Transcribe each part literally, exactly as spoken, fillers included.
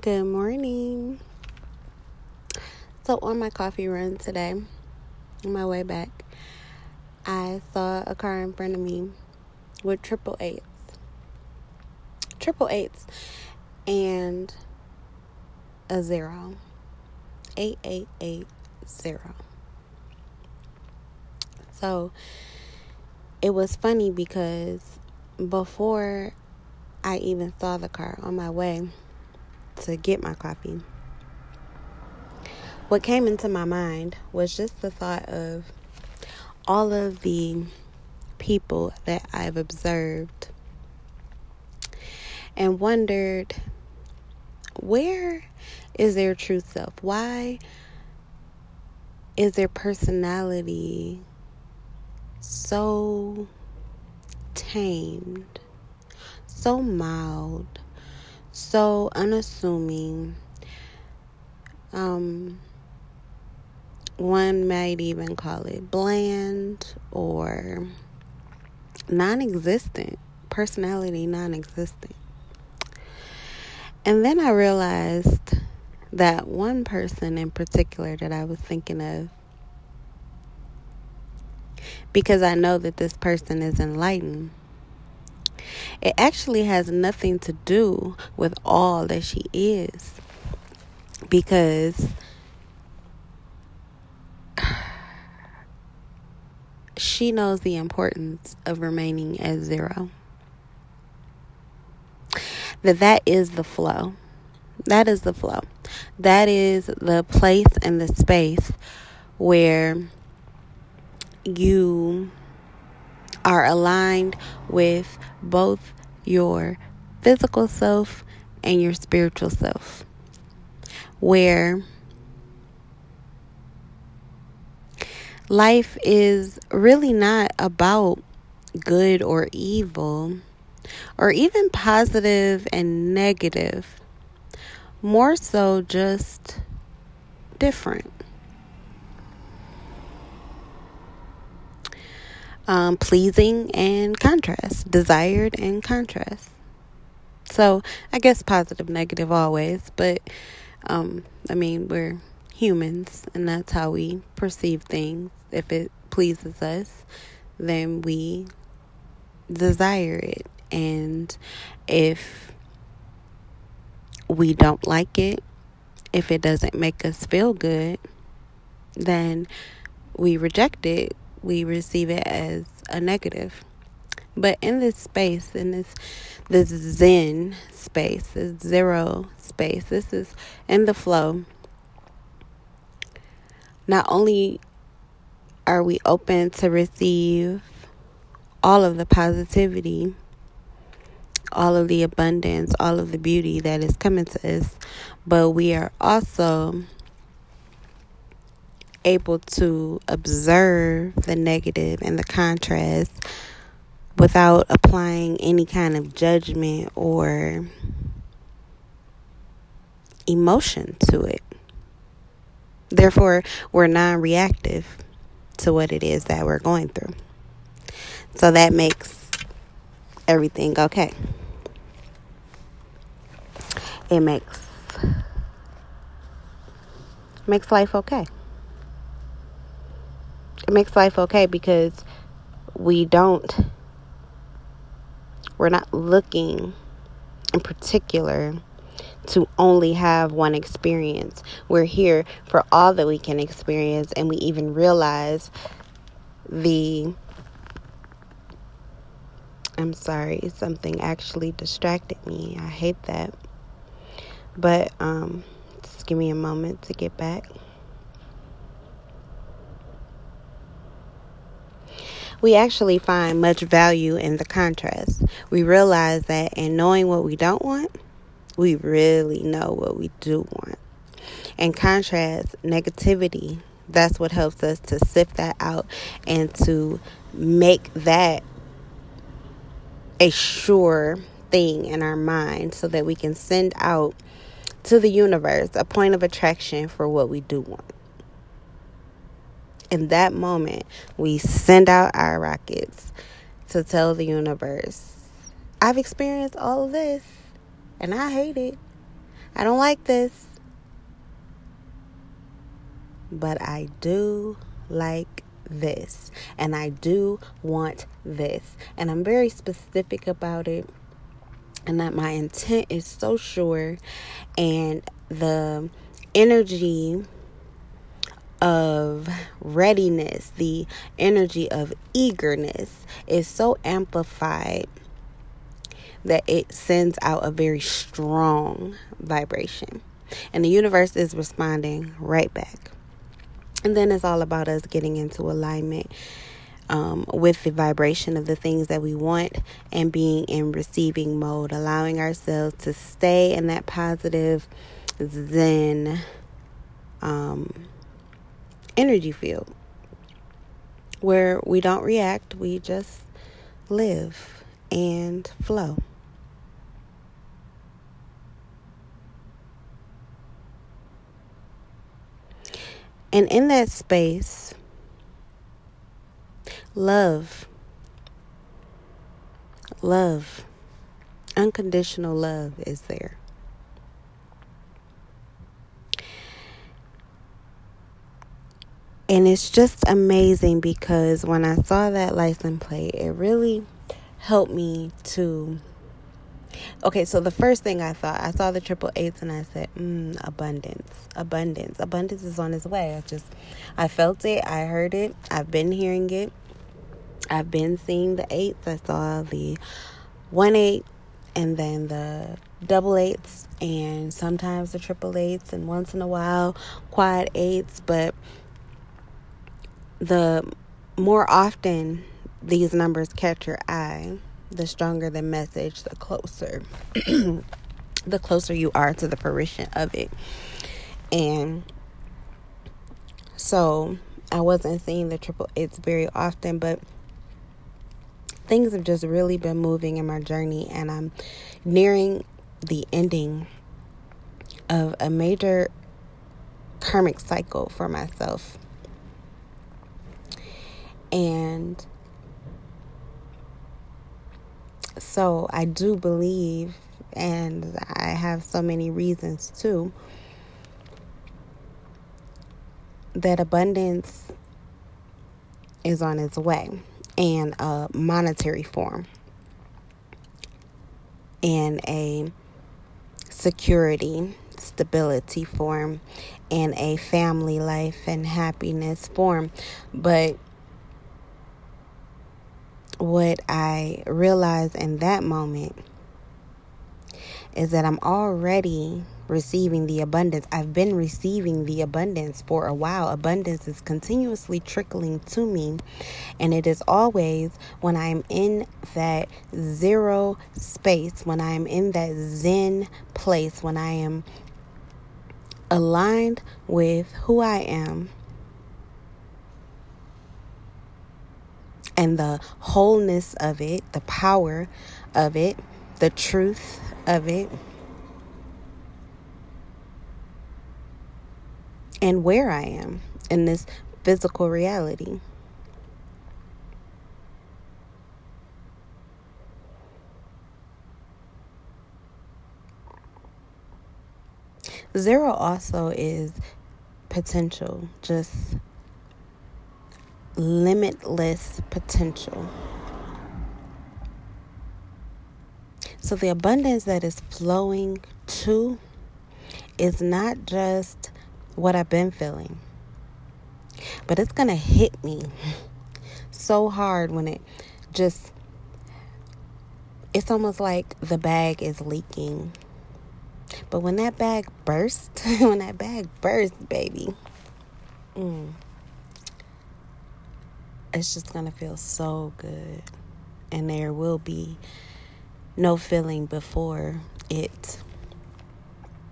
Good morning. So on my coffee run today, on my way back, I saw a car in front of me with triple eights. Triple eights and a zero. Eight eight eight zero. So it was funny because before I even saw the car on my way to get my coffee, what came into my mind was just the thought of all of the people that I've observed and wondered, where is their true self? Why is their personality so tamed, so mild, so unassuming? Um, one might even call it bland or non-existent, personality non-existent. And then I realized that one person in particular that I was thinking of, because I know that this person is enlightened. It actually has nothing to do with all that she is, because she knows the importance of remaining at zero. That that is the flow. That is the flow. That is the place and the space where you are aligned with both your physical self and your spiritual self, where life is really not about good or evil, or even positive and negative, more so just different. Um, pleasing and contrast, desired and contrast. So I guess positive, negative always, but um, I mean, we're humans and that's how we perceive things. If it pleases us, then we desire it. And if we don't like it, if it doesn't make us feel good, then we reject it. We receive it as a negative. But in this space, in this this zen space, this zero space, this is in the flow. Not only are we open to receive all of the positivity, all of the abundance, all of the beauty that is coming to us, but we are also able to observe the negative and the contrast without applying any kind of judgment or emotion to it. Therefore, we're non-reactive to what it is that we're going through. So that makes everything okay. It makes makes life okay. It makes life okay because we don't, we're not looking in particular to only have one experience. We're here for all that we can experience, and we even realize the, I'm sorry, something actually distracted me. I hate that. But um, just give me a moment to get back. We actually find much value in the contrast. We realize that in knowing what we don't want, we really know what we do want. And contrast, negativity, that's what helps us to sift that out and to make that a sure thing in our mind so that we can send out to the universe a point of attraction for what we do want. In that moment, we send out our rockets to tell the universe, I've experienced all of this and I hate it. I don't like this, but I do like this, and I do want this, and I'm very specific about it, and that my intent is so sure, and the energy of readiness, the energy of eagerness is so amplified that it sends out a very strong vibration, and the universe is responding right back. And then it's all about us getting into alignment um, with the vibration of the things that we want and being in receiving mode, allowing ourselves to stay in that positive zen um, energy field where we don't react, we just live and flow. And in that space, love, love, unconditional love is there. And it's just amazing because when I saw that license plate, it really helped me to... Okay, so the first thing I thought, I saw the triple eights and I said, mm, abundance, abundance, abundance is on its way. I just, I felt it. I heard it. I've been hearing it. I've been seeing the eights. I saw the one eight and then the double eights and sometimes the triple eights and once in a while quad eights. But the more often these numbers catch your eye, the stronger the message, the closer, the closer you are to the fruition of it. And so I wasn't seeing the triple eights very often, but things have just really been moving in my journey, and I'm nearing the ending of a major karmic cycle for myself. And so I do believe, and I have so many reasons too, that abundance is on its way in a monetary form, in a security, stability form, in a family life and happiness form. But what I realized in that moment is that I'm already receiving the abundance. I've been receiving the abundance for a while. Abundance is continuously trickling to me. And it is always when I'm in that zero space, when I'm in that zen place, when I am aligned with who I am and the wholeness of it, the power of it, the truth of it, and where I am in this physical reality. Zero also is potential, just limitless potential. So the abundance that is flowing to is not just what I've been feeling, but it's going to hit me so hard when it just, it's almost like the bag is leaking. But when that bag bursts, when that bag bursts, baby, mm, it's just going to feel so good. And there will be no feeling before it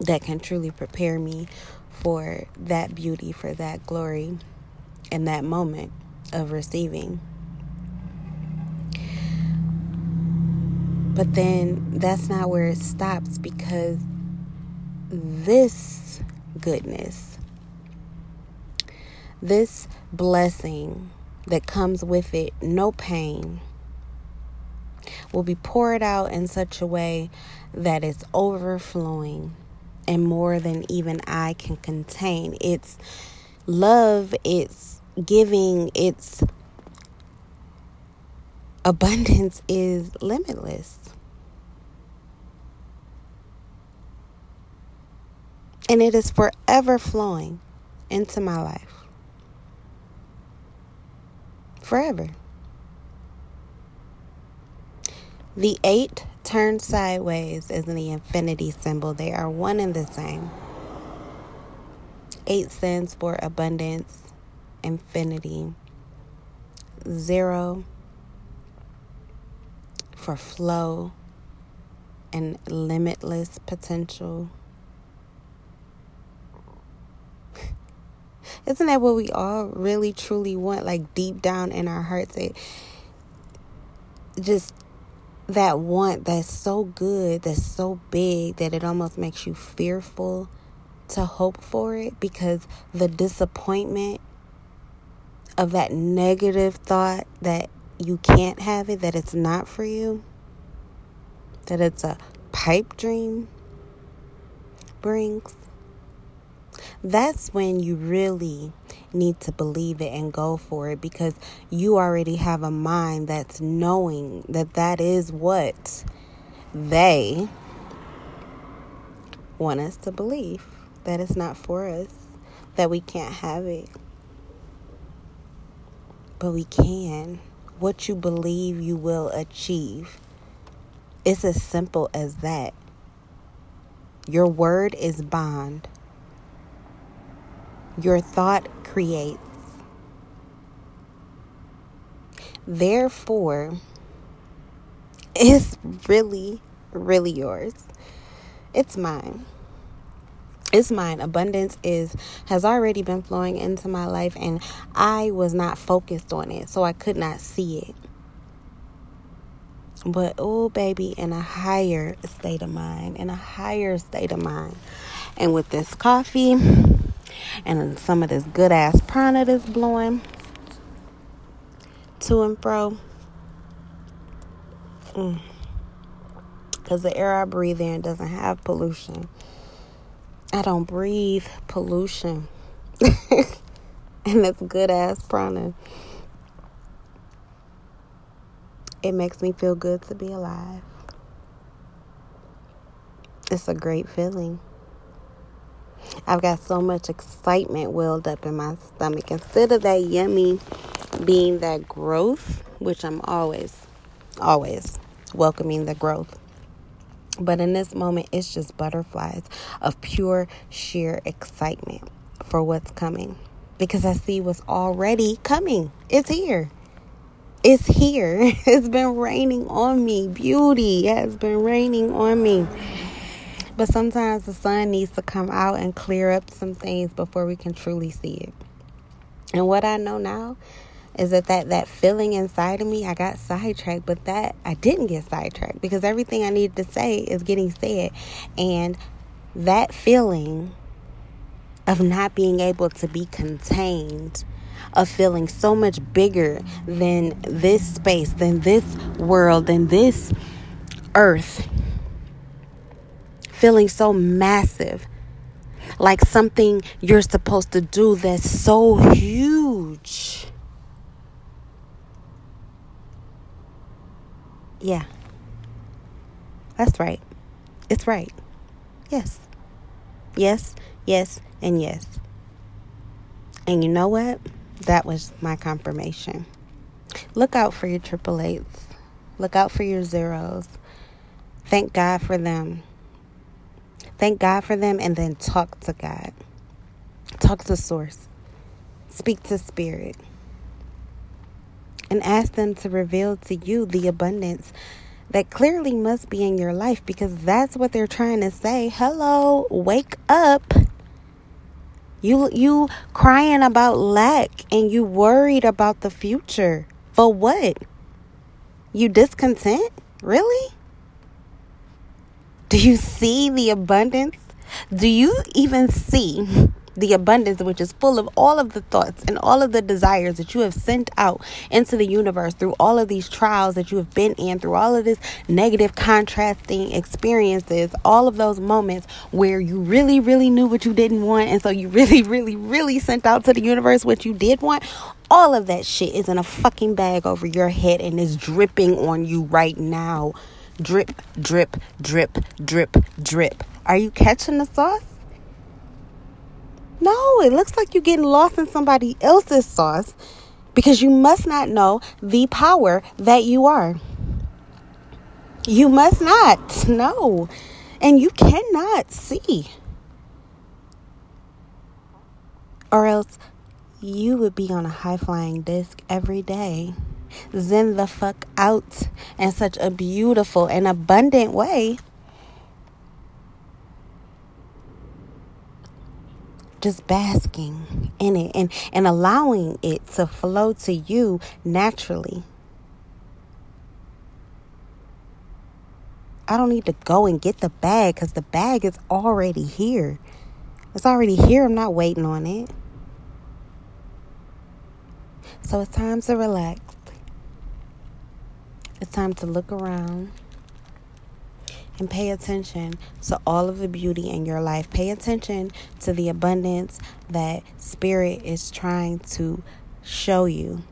that can truly prepare me for that beauty, for that glory, and that moment of receiving. But then that's not where it stops, because this goodness, this blessing that comes with it, no pain, will be poured out in such a way that it's overflowing and more than even I can contain. It's love, it's giving, it's abundance is limitless. And it is forever flowing into my life. Forever. The eight turned sideways is in the infinity symbol. They are one and the same. Eight stands for abundance, infinity. Zero for flow and limitless potential. Isn't that what we all really truly want? Like deep down in our hearts, it just that want that's so good, that's so big that it almost makes you fearful to hope for it, because the disappointment of that negative thought that you can't have it, that it's not for you, that it's a pipe dream brings. That's when you really need to believe it and go for it, because you already have a mind that's knowing that that is what they want us to believe, that it's not for us, that we can't have it. But we can. What you believe, you will achieve. It's as simple as that. Your word is bond. Your thought creates. Therefore, it's really, really yours. It's mine. It's mine. Abundance is has already been flowing into my life, and I was not focused on it, so I could not see it. But, oh, baby, in a higher state of mind, in a higher state of mind. And with this coffee and some of this good ass prana that's blowing to and fro, mm. Because the air I breathe in doesn't have pollution. I don't breathe pollution. And that's good ass prana. It makes me feel good to be alive. It's a great feeling. I've got so much excitement welled up in my stomach. Instead of that yummy being that growth, which I'm always, always welcoming the growth. But in this moment, it's just butterflies of pure, sheer excitement for what's coming. Because I see what's already coming. It's here. It's here. It's been raining on me. Beauty has been raining on me. But sometimes the sun needs to come out and clear up some things before we can truly see it. And what I know now is that that, that feeling inside of me, I got sidetracked. But that I didn't get sidetracked, because everything I needed to say is getting said. And that feeling of not being able to be contained, of feeling so much bigger than this space, than this world, than this earth, feeling so massive, like something you're supposed to do that's so huge. Yeah, that's right. It's right. Yes, yes, yes, and yes. And you know what? That was my confirmation. Look out for your triple eights. Look out for your zeros. Thank God for them. Thank God for them, and then talk to God. Talk to Source. Speak to Spirit. And ask them to reveal to you the abundance that clearly must be in your life, because that's what they're trying to say. Hello, wake up. You you crying about lack, and you worried about the future. For what? You discontent? Really? Do you see the abundance? Do you even see the abundance which is full of all of the thoughts and all of the desires that you have sent out into the universe through all of these trials that you have been in, through all of this negative contrasting experiences, all of those moments where you really, really knew what you didn't want. And so you really, really, really sent out to the universe what you did want. All of that shit is in a fucking bag over your head and is dripping on you right now. Drip, drip, drip, drip, drip. Are you catching the sauce? No, it looks like you're getting lost in somebody else's sauce because you must not know the power that you are. You must not know, and you cannot see, or else you would be on a high-flying disc every day. Zen the fuck out in such a beautiful and abundant way. Just basking in it and, and allowing it to flow to you naturally. I don't need to go and get the bag because the bag is already here. It's already here. I'm not waiting on it. So it's time to relax. It's time to look around and pay attention to all of the beauty in your life. Pay attention to the abundance that Spirit is trying to show you.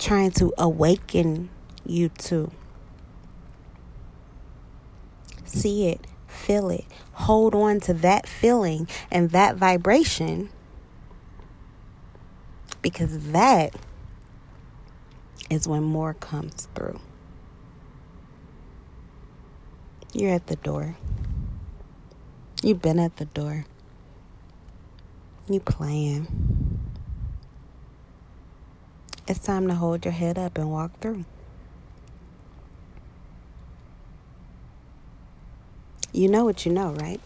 Trying to awaken you to. See it. Feel it. Hold on to that feeling and that vibration. Because that is when more comes through. You're at the door. You've been at the door. You playing. It's time to hold your head up and walk through. You know what you know, right?